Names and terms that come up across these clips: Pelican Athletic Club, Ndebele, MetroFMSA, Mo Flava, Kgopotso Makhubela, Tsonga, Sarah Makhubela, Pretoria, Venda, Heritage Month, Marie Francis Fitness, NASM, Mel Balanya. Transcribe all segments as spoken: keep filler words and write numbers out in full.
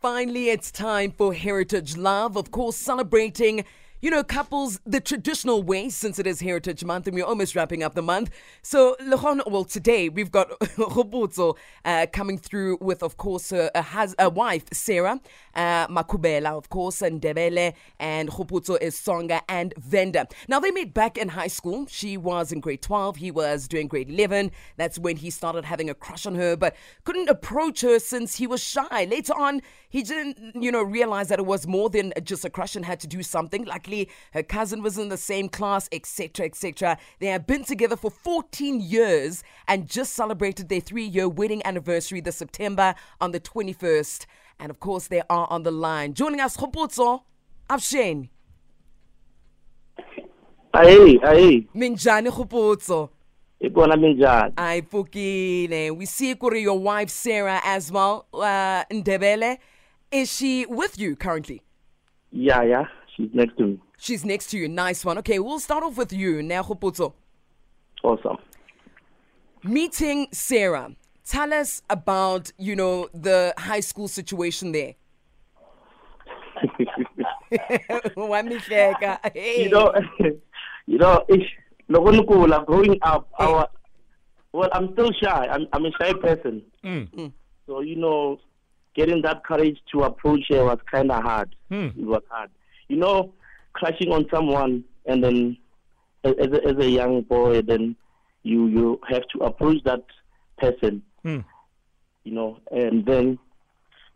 Finally, it's time for Heritage Love, of course, celebrating, you know, couples the traditional way, since it is Heritage Month and we're almost wrapping up the month. So, well, today we've got Kgopotso uh, coming through with, of course, her, her, her wife, Sarah uh, Makhubela, of course, and Ndebele, and Kgopotso is Tsonga and Venda. Now, they met back in high school. She was in grade twelve. He was doing grade eleven. That's when he started having a crush on her, but couldn't approach her since he was shy. Later on, he didn't, you know, realize that it was more than just a crush and had to do something. Like, her cousin was in the same class, et cetera, et cetera. They have been together for fourteen years and just celebrated their three-year wedding anniversary this September on the twenty-first. And of course, they are on the line. Joining us, Kgopotso, Afshane. Aye, aye. Minjani Kgopotso. Aye, Pukile. We see your wife, Sarah, as well, uh, Ndebele. Is she with you currently? Yeah, yeah. She's next to me. She's next to you. Nice one. Okay, we'll start off with you now, Kgopotso. Awesome. Meeting Sarah. Tell us about, you know, the high school situation there. you know, you know, growing up, our, well, I'm still shy. I'm, I'm a shy person. Mm. So, you know, getting that courage to approach her was kind of hard. Mm. It was hard. You know, crushing on someone, and then as a, as a young boy, then you, you have to approach that person, mm. you know, and then,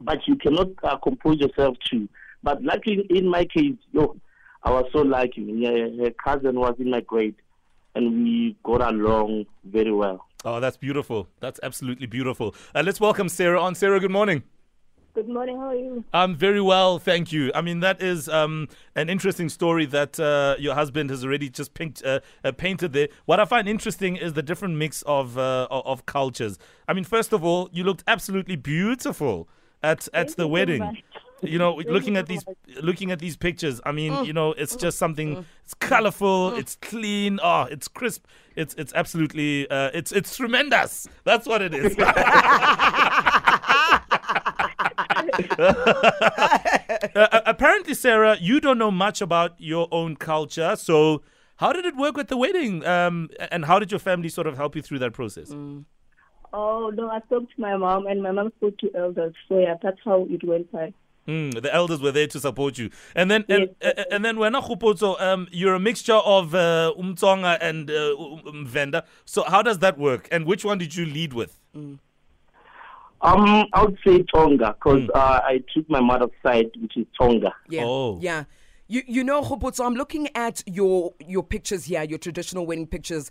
but you cannot uh, compose yourself too. But luckily, in my case, yo, I was so lucky. Her, her cousin was in my grade, and we got along very well. Oh, that's beautiful. That's absolutely beautiful. Uh, let's welcome Sarah on. Sarah, good morning. Good morning, how are you? I'm very well, thank you. I mean, that is um, an interesting story that uh, your husband has already just pinked, uh, uh, painted there. What I find interesting is the different mix of uh, of cultures. I mean, first of all, you looked absolutely beautiful at, at the wedding. You know, looking at these looking at these pictures, I mean, mm. you know, it's just something. Mm. It's colorful. Mm. It's clean. Oh, it's crisp. It's it's absolutely. Uh, it's it's tremendous. That's what it is. uh, apparently, Sarah, you don't know much about your own culture. So, how did it work at the wedding? Um, and how did your family sort of help you through that process? Mm. Oh no, I spoke to my mom, and my mom spoke to elders. So yeah, that's how it went by. Mm, the elders were there to support you, and then and, yes. uh, and then wena Kgopotso, um, you're a mixture of uh, Tsonga and uh, Venda. So how does that work? And which one did you lead with? Mm. Um, I would say Tsonga because mm. uh, I took my mother's side, which is Tsonga. Yeah, oh. yeah. You you know, Kgopotso, I'm looking at your your pictures here, your traditional wedding pictures.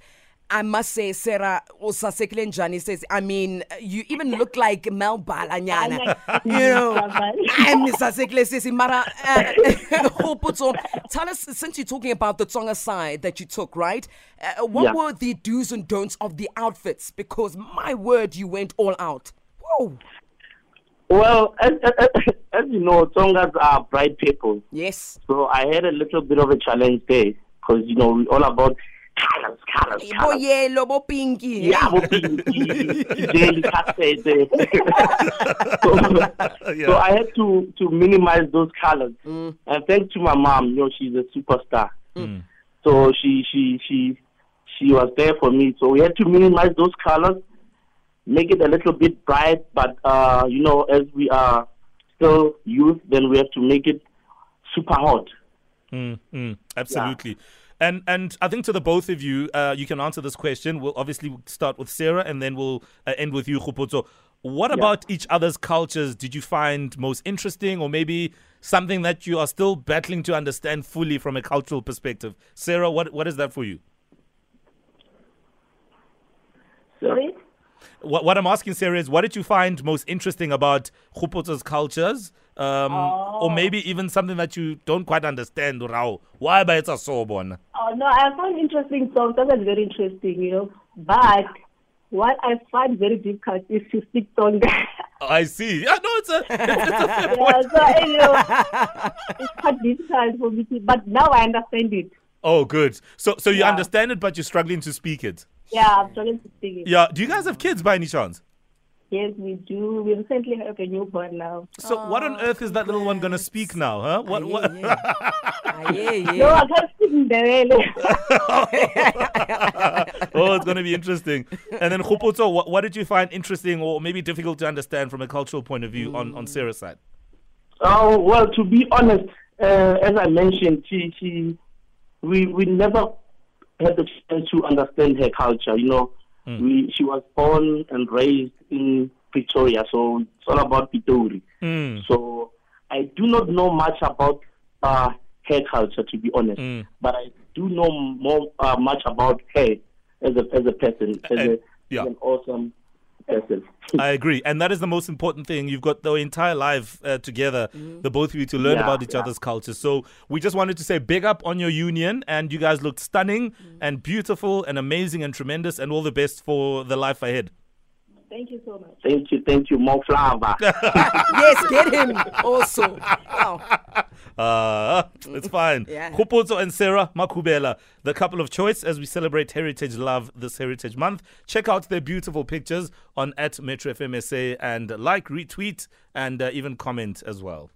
I must say, Sarah Osasekile Njani says, I mean, you even look like Mel Balanya. You know, I'm Osasekile says, Mara, Kgopotso, tell us, since you're talking about the Tsonga side that you took, right? Uh, what yeah. were the do's and don'ts of the outfits? Because my word, you went all out. Whoa. Well, as, as, as you know, Tsongas are bright people. Yes. So I had a little bit of a challenge there because, you know, we're all about colors, colors, colors. Yeah, lobo pinky. Yeah, lobo pinky. So I had to, to minimize those colors. Mm. And thanks to my mom, you know, she's a superstar. Mm. So she, she, she, she was there for me. So we had to minimize those colors, make it a little bit bright. But, uh, you know, as we are still youth, then we have to make it super hot. Mm, mm, absolutely. Yeah. And and I think to the both of you, uh, you can answer this question. We'll obviously start with Sarah and then we'll uh, end with you, Kgopotso. What yeah. about each other's cultures did you find most interesting, or maybe something that you are still battling to understand fully from a cultural perspective? Sarah, what what is that for you? Sorry? What, what I'm asking, Sarah, is what did you find most interesting about Kgopotso's cultures? Um, oh. Or maybe even something that you don't quite understand, Rao. Why by it's a sorbon? Oh, no, I found interesting songs. That was very interesting, you know. But what I find very difficult is to speak Tsonga. Oh, I see. Yeah, no, it's a, it's a fair point. Yeah, so, you know, it's quite difficult for me. To, but now I understand it. Oh, good. So, so you yeah. understand it, but you're struggling to speak it. Yeah, I'm struggling to speak it. Yeah. Do you guys have kids by any chance? Yes, we do. We recently have a newborn now. So oh, what on earth is that little one going to speak now, huh? What? Aye, what? Yeah. Aye, yeah. No, I can't speak Ndebele. Oh, it's going to be interesting. And then Kgopotso, what, what did you find interesting or maybe difficult to understand from a cultural point of view mm. on, on Sarah's side? Oh, well, to be honest, uh, as I mentioned, she, she, we, we never had the chance to understand her culture, you know. Mm. We, she was born and raised in Pretoria, so it's all about Pitori. Mm. So I do not know much about uh, her culture, to be honest, mm. but I do know more uh, much about her as a as a person, as, and, a, yeah. as an awesome person. I agree, and that is the most important thing. You've got the entire life uh, together, mm. the both of you, to learn yeah, about each yeah. other's culture. So we just wanted to say big up on your union, and you guys looked stunning mm. and beautiful and amazing and tremendous, and all the best for the life ahead. Thank you so much. Thank you, thank you, Mo Flava. Yes, get him also. Wow. Uh, it's fine. Yeah. Kgopotso and Sarah Makhubela, the couple of choice as we celebrate Heritage Love this Heritage Month. Check out their beautiful pictures on at MetroFMSA and like, retweet, and uh, even comment as well.